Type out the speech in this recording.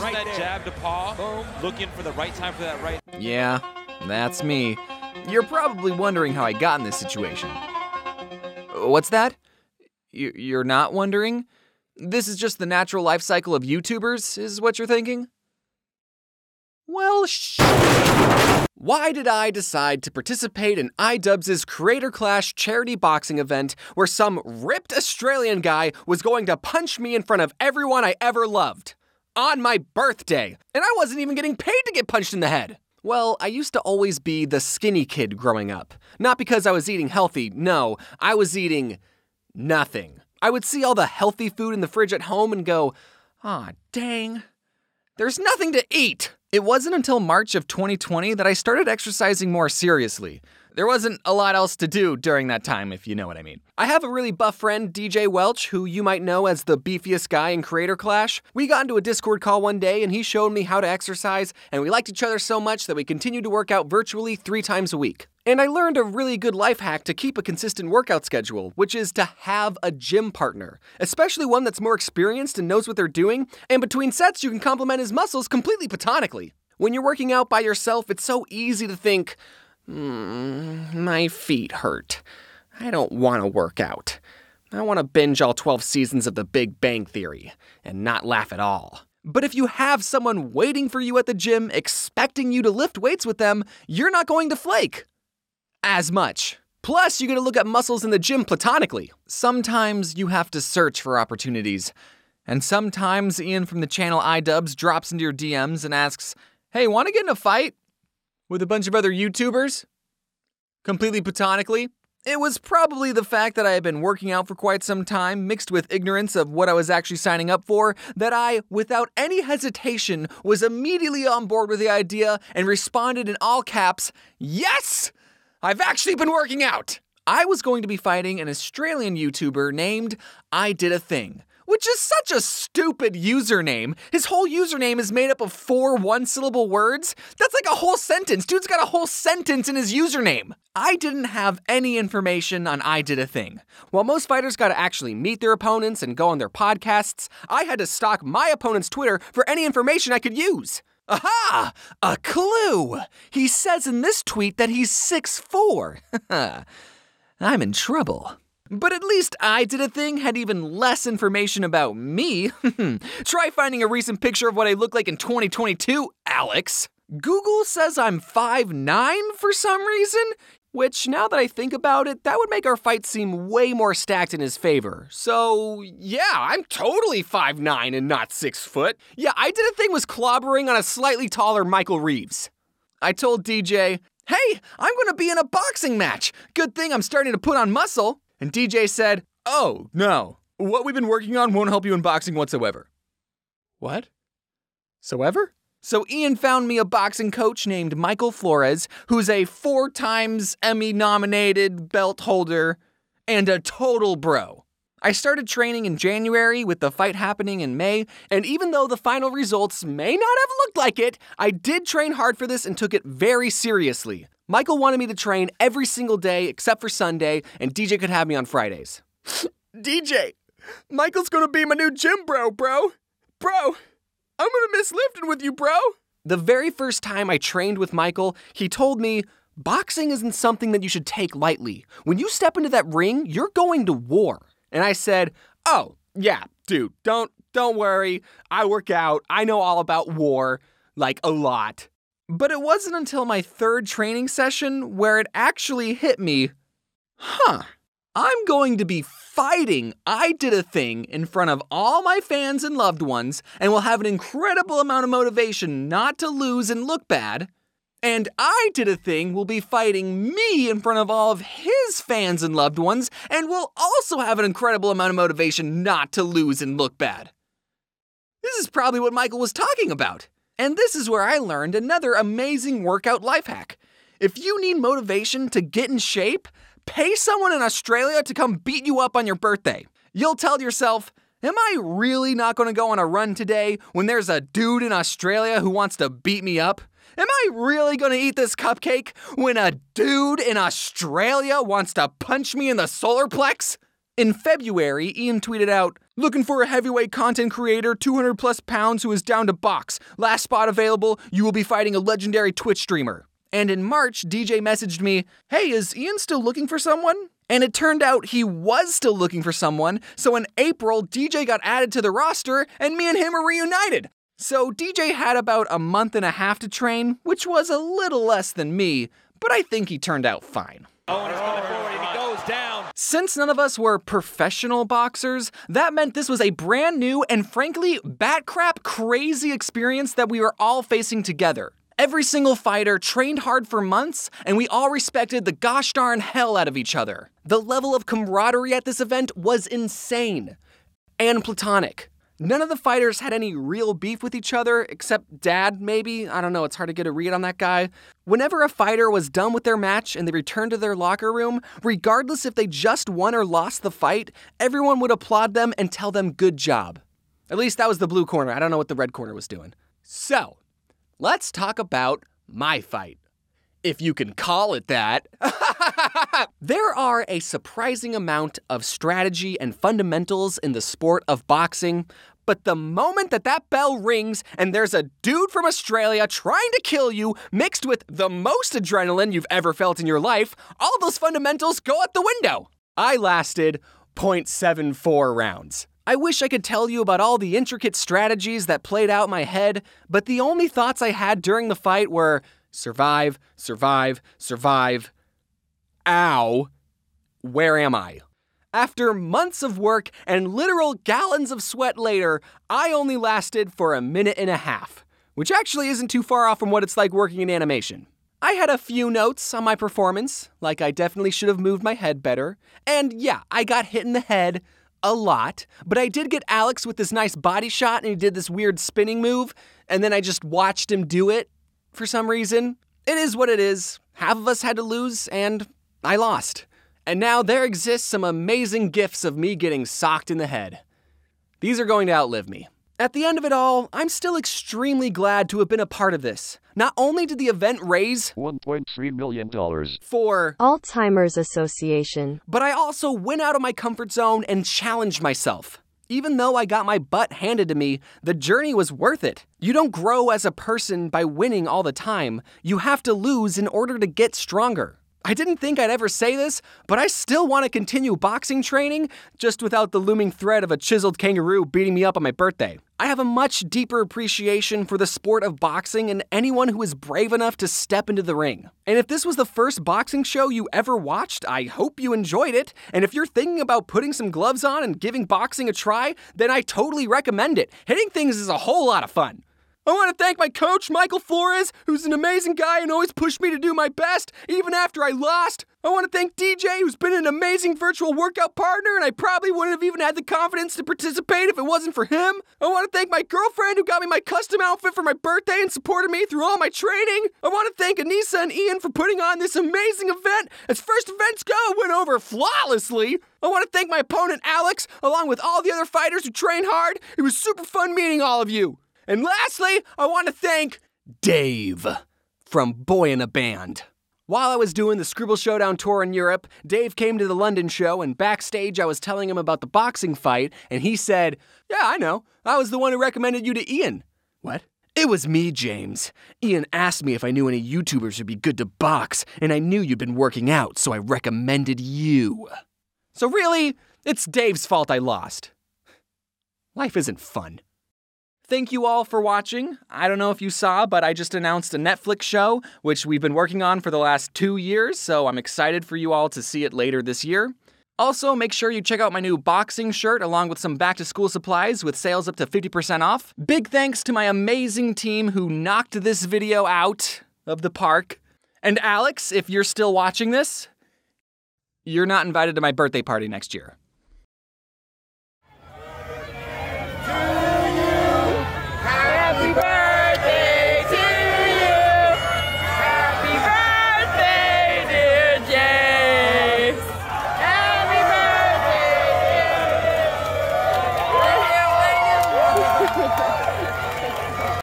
using right that there. Jab to paw, boom, looking for the right time for that right. Yeah, that's me. You're probably wondering how I got in this situation. What's that? You're not wondering? This is just the natural life cycle of YouTubers, is what you're thinking? Well, why did I decide to participate in iDubbbz's Creator Clash charity boxing event where some ripped Australian guy was going to punch me in front of everyone I ever loved? On my birthday! And I wasn't even getting paid to get punched in the head! Well, I used to always be the skinny kid growing up. Not because I was eating healthy, no. I was eating nothing. I would see all the healthy food in the fridge at home and go, "Ah, dang, there's nothing to eat!" It wasn't until March of 2020 that I started exercising more seriously. There wasn't a lot else to do during that time, if you know what I mean. I have a really buff friend, DJ Welch, who you might know as the beefiest guy in Creator Clash. We got into a Discord call one day and he showed me how to exercise, and we liked each other so much that we continued to work out virtually 3 times a week. And I learned a really good life hack to keep a consistent workout schedule, which is to have a gym partner, especially one that's more experienced and knows what they're doing, and between sets you can compliment his muscles completely platonically. When you're working out by yourself, it's so easy to think, my feet hurt. I don't want to work out. I want to binge all 12 seasons of The Big Bang Theory and not laugh at all. But if you have someone waiting for you at the gym, expecting you to lift weights with them, you're not going to flake as much. Plus, you get to look at muscles in the gym platonically. Sometimes you have to search for opportunities. And sometimes Ian from the channel iDubbbz drops into your DMs and asks, "Hey, want to get in a fight with a bunch of other YouTubers?" Completely platonically. It was probably the fact that I had been working out for quite some time, mixed with ignorance of what I was actually signing up for, that I, without any hesitation, was immediately on board with the idea and responded in all caps, "Yes! I've actually been working out!" I was going to be fighting an Australian YouTuber named I Did A Thing, which is such a stupid username. His whole username is made up of 4 one-syllable words. That's like a whole sentence. Dude's got a whole sentence in his username. I didn't have any information on I Did A Thing. While most fighters got to actually meet their opponents and go on their podcasts, I had to stalk my opponent's Twitter for any information I could use. Aha! A clue! He says in this tweet that he's 6'4". I'm in trouble. But at least I Did A Thing had even less information about me. Try finding a recent picture of what I look like in 2022, Alex. Google says I'm 5'9" for some reason, which now that I think about it, that would make our fight seem way more stacked in his favor. So yeah, I'm totally 5'9" and not 6 foot. Yeah, I Did A Thing was clobbering on a slightly taller Michael Reeves. I told DJ, "Hey, I'm gonna be in a boxing match. Good thing I'm starting to put on muscle." And DJ said, "Oh, no. What we've been working on won't help you in boxing whatsoever." What? So ever? So Ian found me a boxing coach named Michael Flores, who's a 4 times Emmy-nominated belt holder and a total bro. I started training in January with the fight happening in May, and even though the final results may not have looked like it, I did train hard for this and took it very seriously. Michael wanted me to train every single day except for Sunday, and DJ could have me on Fridays. "DJ, Michael's gonna be my new gym bro, bro. Bro, I'm gonna miss lifting with you, bro." The very first time I trained with Michael, he told me, "Boxing isn't something that you should take lightly. When you step into that ring, you're going to war." And I said, "Oh, yeah, dude, don't worry. I work out. I know all about war, like a lot." But it wasn't until my 3rd training session where it actually hit me, I'm going to be fighting I Did A Thing in front of all my fans and loved ones, and will have an incredible amount of motivation not to lose and look bad. And I Did A Thing will be fighting me in front of all of his fans and loved ones, and will also have an incredible amount of motivation not to lose and look bad. This is probably what Michael was talking about. And this is where I learned another amazing workout life hack. If you need motivation to get in shape, pay someone in Australia to come beat you up on your birthday. You'll tell yourself, "Am I really not going to go on a run today when there's a dude in Australia who wants to beat me up? Am I really going to eat this cupcake when a dude in Australia wants to punch me in the solar plex?" In February, Ian tweeted out, "Looking for a heavyweight content creator, 200 plus pounds, who is down to box. Last spot available, you will be fighting a legendary Twitch streamer." And in March, DJ messaged me, "Hey, is Ian still looking for someone?" And it turned out he was still looking for someone, so in April, DJ got added to the roster, and me and him are reunited. So DJ had about a month and a half to train, which was a little less than me, but I think he turned out fine. Owen is coming forward and he goes down. Since none of us were professional boxers, that meant this was a brand new and frankly bat-crap crazy experience that we were all facing together. Every single fighter trained hard for months, and we all respected the gosh darn hell out of each other. The level of camaraderie at this event was insane and platonic. None of the fighters had any real beef with each other, except Dad, maybe. I don't know, it's hard to get a read on that guy. Whenever a fighter was done with their match and they returned to their locker room, regardless if they just won or lost the fight, everyone would applaud them and tell them good job. At least that was the blue corner. I don't know what the red corner was doing. So, let's talk about my fight. If you can call it that. There are a surprising amount of strategy and fundamentals in the sport of boxing, but the moment that bell rings and there's a dude from Australia trying to kill you mixed with the most adrenaline you've ever felt in your life, all those fundamentals go out the window. I lasted 0.74 rounds. I wish I could tell you about all the intricate strategies that played out in my head, but the only thoughts I had during the fight were survive, survive, survive. Ow. Where am I? After months of work and literal gallons of sweat later, I only lasted for a minute and a half, which actually isn't too far off from what it's like working in animation. I had a few notes on my performance, like I definitely should have moved my head better. And yeah, I got hit in the head a lot, but I did get Alex with this nice body shot and he did this weird spinning move, and then I just watched him do it for some reason. It is what it is. Half of us had to lose, and I lost. And now there exists some amazing gifs of me getting socked in the head. These are going to outlive me. At the end of it all, I'm still extremely glad to have been a part of this. Not only did the event raise $1.3 million for Alzheimer's Association, but I also went out of my comfort zone and challenged myself. Even though I got my butt handed to me, the journey was worth it. You don't grow as a person by winning all the time. You have to lose in order to get stronger. I didn't think I'd ever say this, but I still want to continue boxing training, just without the looming threat of a chiseled kangaroo beating me up on my birthday. I have a much deeper appreciation for the sport of boxing and anyone who is brave enough to step into the ring. And if this was the first boxing show you ever watched, I hope you enjoyed it. And if you're thinking about putting some gloves on and giving boxing a try, then I totally recommend it. Hitting things is a whole lot of fun. I want to thank my coach, Michael Flores, who's an amazing guy and always pushed me to do my best, even after I lost. I want to thank DJ, who's been an amazing virtual workout partner, and I probably wouldn't have even had the confidence to participate if it wasn't for him. I want to thank my girlfriend, who got me my custom outfit for my birthday and supported me through all my training. I want to thank Anisa and Ian for putting on this amazing event. As first events go, it went over flawlessly. I want to thank my opponent, Alex, along with all the other fighters who trained hard. It was super fun meeting all of you. And lastly, I want to thank Dave from Boy in a Band. While I was doing the Scribble Showdown tour in Europe, Dave came to the London show, and backstage I was telling him about the boxing fight, and he said, "Yeah, I know. I was the one who recommended you to Ian." "What?" "It was me, James. Ian asked me if I knew any YouTubers who'd be good to box, and I knew you'd been working out, so I recommended you." So really, it's Dave's fault I lost. Life isn't fun. Thank you all for watching. I don't know if you saw, but I just announced a Netflix show, which we've been working on for the last 2 years, so I'm excited for you all to see it later this year. Also, make sure you check out my new boxing shirt along with some back-to-school supplies with sales up to 50% off. Big thanks to my amazing team who knocked this video out of the park. And Alex, if you're still watching this, you're not invited to my birthday party next year.